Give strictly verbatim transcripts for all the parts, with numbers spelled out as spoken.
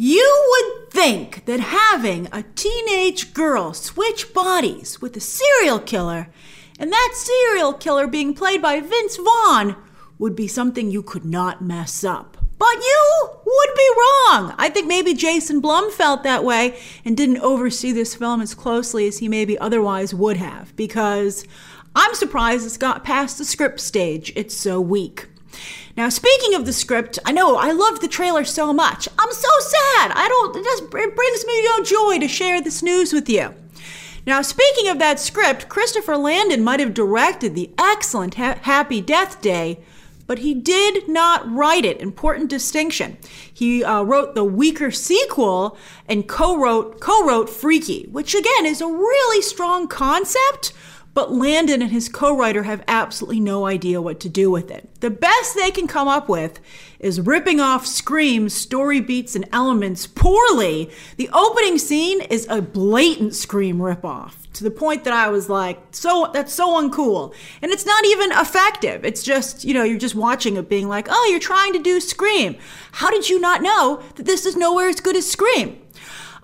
You would think that having a teenage girl switch bodies with a serial killer, and that serial killer being played by Vince Vaughn, would be something you could not mess up. But you would be wrong. I think maybe Jason Blum felt that way and didn't oversee this film as closely as he maybe otherwise would have, because I'm surprised it's got past the script stage. It's so weak. Now, speaking of the script, I know I loved the trailer so much. I'm so sad. I don't, it, just, it brings me no joy to share this news with you. Now, speaking of that script, Christopher Landon might have directed the excellent ha- Happy Death Day, but he did not write it. Important distinction. He uh, wrote the weaker sequel and co-wrote, co-wrote Freaky, which again is a really strong concept, but Landon and his co-writer have absolutely no idea what to do with it. The best they can come up with is ripping off Scream's story beats and elements poorly. The opening scene is a blatant Scream ripoff, to the point that I was like, so that's so uncool. And it's not even effective. It's just, you know, you're just watching it being like, oh, you're trying to do Scream. How did you not know that this is nowhere as good as Scream?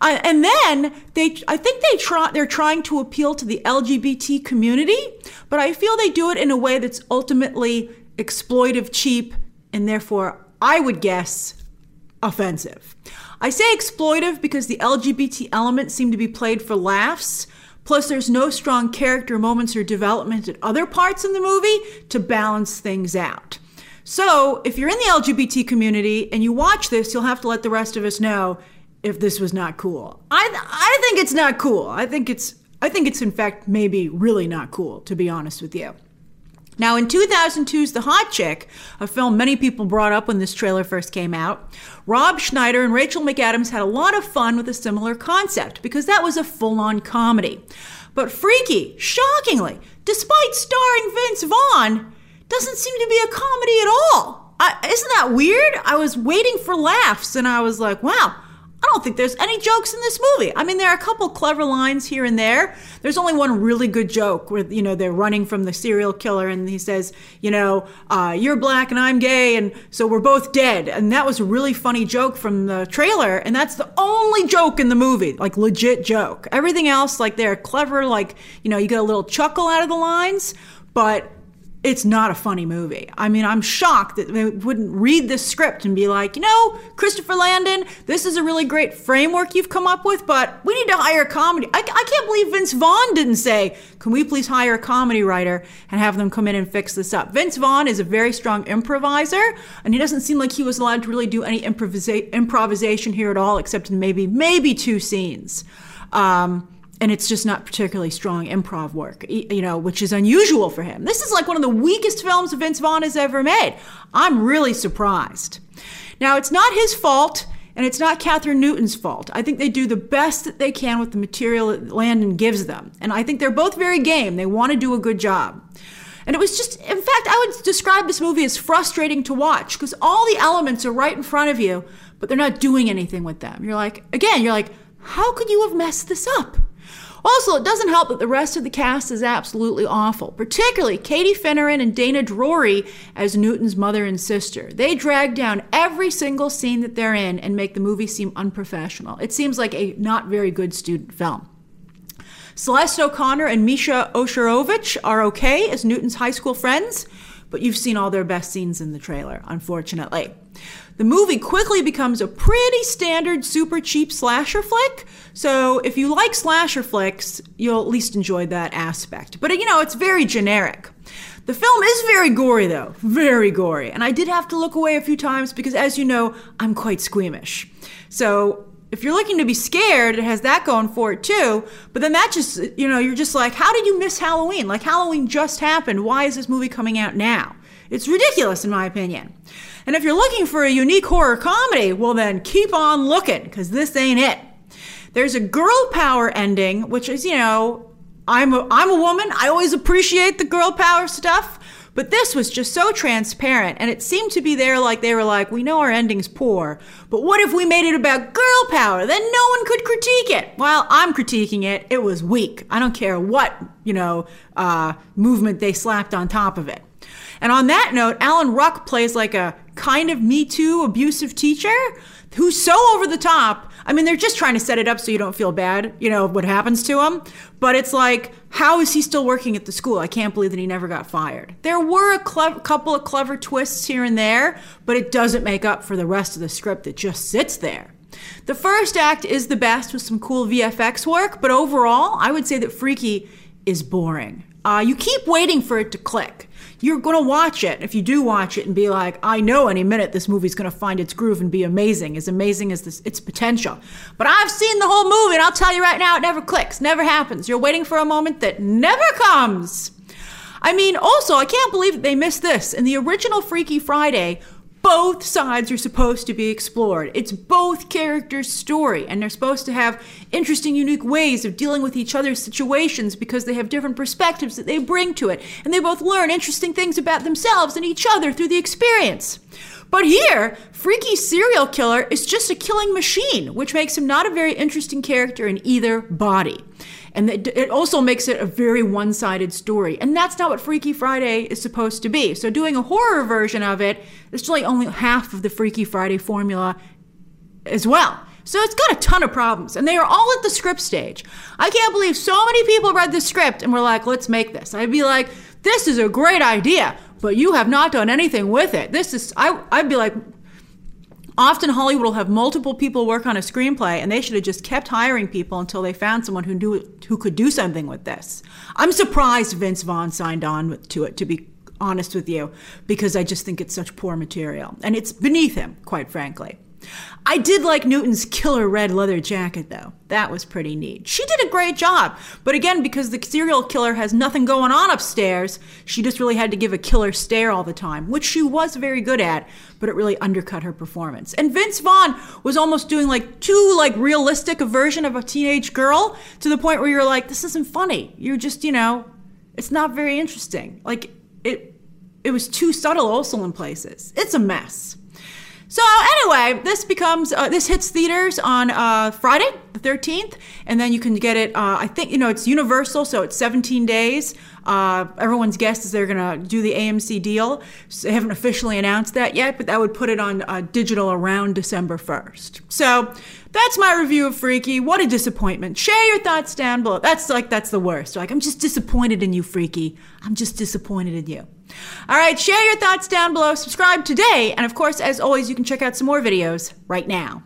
Uh, and then they, I think they try, they're trying to appeal to the L G B T community, but I feel they do it in a way that's ultimately exploitive, cheap, and therefore, I would guess, offensive. I say exploitive because the L G B T elements seem to be played for laughs, plus there's no strong character moments or development at other parts in the movie to balance things out. So if you're in the L G B T community and you watch this, you'll have to let the rest of us know if this was not cool. I th- I think it's not cool. I think it's, I think it's in fact maybe really not cool, to be honest with you. Now, in two thousand two's The Hot Chick, a film many people brought up when this trailer first came out, Rob Schneider and Rachel McAdams had a lot of fun with a similar concept because that was a full-on comedy. But Freaky, shockingly, despite starring Vince Vaughn, doesn't seem to be a comedy at all. I, isn't that weird? I was waiting for laughs and I was like, wow, I don't think there's any jokes in this movie. I mean, there are a couple clever lines here and there. There's only one really good joke where, you know, they're running from the serial killer and he says, you know, uh, you're black and I'm gay and so we're both dead. And that was a really funny joke from the trailer. And that's the only joke in the movie, like legit joke. Everything else, like they're clever, like, you know, you get a little chuckle out of the lines, but it's not a funny movie. I mean, I'm shocked that they wouldn't read this script and be like, you know, Christopher Landon, this is a really great framework you've come up with, but we need to hire a comedy. I, I can't believe Vince Vaughn didn't say, can we please hire a comedy writer and have them come in and fix this up? Vince Vaughn is a very strong improviser, and he doesn't seem like he was allowed to really do any improvisa- improvisation here at all, except in maybe, maybe two scenes. Um, And it's just not particularly strong improv work, you know, which is unusual for him. This is like one of the weakest films Vince Vaughn has ever made. I'm really surprised. Now, it's not his fault, and it's not Catherine Newton's fault. I think they do the best that they can with the material that Landon gives them. And I think they're both very game. They want to do a good job. And it was just, in fact, I would describe this movie as frustrating to watch because all the elements are right in front of you, but they're not doing anything with them. You're like, again, you're like, how could you have messed this up? Also, it doesn't help that the rest of the cast is absolutely awful, particularly Katie Finneran and Dana Drory as Newton's mother and sister. They drag down every single scene that they're in and make the movie seem unprofessional. It seems like a not very good student film. Celeste O'Connor and Misha Oshirovich are okay as Newton's high school friends, but you've seen all their best scenes in the trailer, unfortunately. The movie quickly becomes a pretty standard, super cheap slasher flick. So if you like slasher flicks, you'll at least enjoy that aspect. But, you know, it's very generic. The film is very gory, though. Very gory. And I did have to look away a few times because, as you know, I'm quite squeamish. So if you're looking to be scared, it has that going for it, too. But then that just, you know, you're just like, how did you miss Halloween? Like, Halloween just happened. Why is this movie coming out now? It's ridiculous, in my opinion. And if you're looking for a unique horror comedy, well then keep on looking, because this ain't it. There's a girl power ending, which is, you know, I'm a, I'm a woman. I always appreciate the girl power stuff. But this was just so transparent, and it seemed to be there like they were like, we know our ending's poor, but what if we made it about girl power? Then no one could critique it. Well, I'm critiquing it. It was weak. I don't care what, you know, uh, movement they slapped on top of it. And on that note, Alan Ruck plays like a kind of Me Too abusive teacher. who's so over the top. I mean, they're just trying to set it up so you don't feel bad, you know, what happens to him. But it's like, how is he still working at the school? I can't believe that he never got fired. There were a cle- couple of clever twists here and there, but it doesn't make up for the rest of the script that just sits there. The first act is the best with some cool V F X work, but overall, I would say that Freaky is boring. Uh, you keep waiting for it to click. You're going to watch it, if you do watch it, and be like, I know any minute this movie's going to find its groove and be amazing, as amazing as this, its potential. But I've seen the whole movie, and I'll tell you right now, it never clicks, never happens. You're waiting for a moment that never comes. I mean, also, I can't believe that they missed this. In the original Freaky Friday, both sides are supposed to be explored. It's both characters' story, and they're supposed to have interesting, unique ways of dealing with each other's situations because they have different perspectives that they bring to it, and they both learn interesting things about themselves and each other through the experience. But here, Freaky serial killer is just a killing machine, which makes him not a very interesting character in either body. And it also makes it a very one-sided story. And that's not what Freaky Friday is supposed to be. So doing a horror version of it is really only half of the Freaky Friday formula as well. So it's got a ton of problems. And they are all at the script stage. I can't believe so many people read the script and were like, let's make this. I'd be like, this is a great idea, but you have not done anything with it. This is, I, I'd be like... Often Hollywood will have multiple people work on a screenplay, and they should have just kept hiring people until they found someone who knew who could do something with this. I'm surprised Vince Vaughn signed on to it, to be honest with you, because I just think it's such poor material. And it's beneath him, quite frankly. I did like Newton's killer red leather jacket, though. That was pretty neat. She did a great job. But again, because the serial killer has nothing going on upstairs, she just really had to give a killer stare all the time, which she was very good at, but it really undercut her performance. And Vince Vaughn was almost doing like too like realistic a version of a teenage girl to the point where you're like, this isn't funny. You're just, you know, it's not very interesting. Like it, it was too subtle also in places. It's a mess. So anyway, this becomes, uh, this hits theaters on uh, Friday, the thirteenth, and then you can get it, uh, I think, you know, it's universal, so it's seventeen days. Uh, everyone's guess is they're going to do the A M C deal. So they haven't officially announced that yet, but that would put it on uh, digital around December first. So that's my review of Freaky. What a disappointment. Share your thoughts down below. That's like, that's the worst. Like, I'm just disappointed in you, Freaky. I'm just disappointed in you. All right, share your thoughts down below. Subscribe today. And of course, as always, you can check out some more videos right now.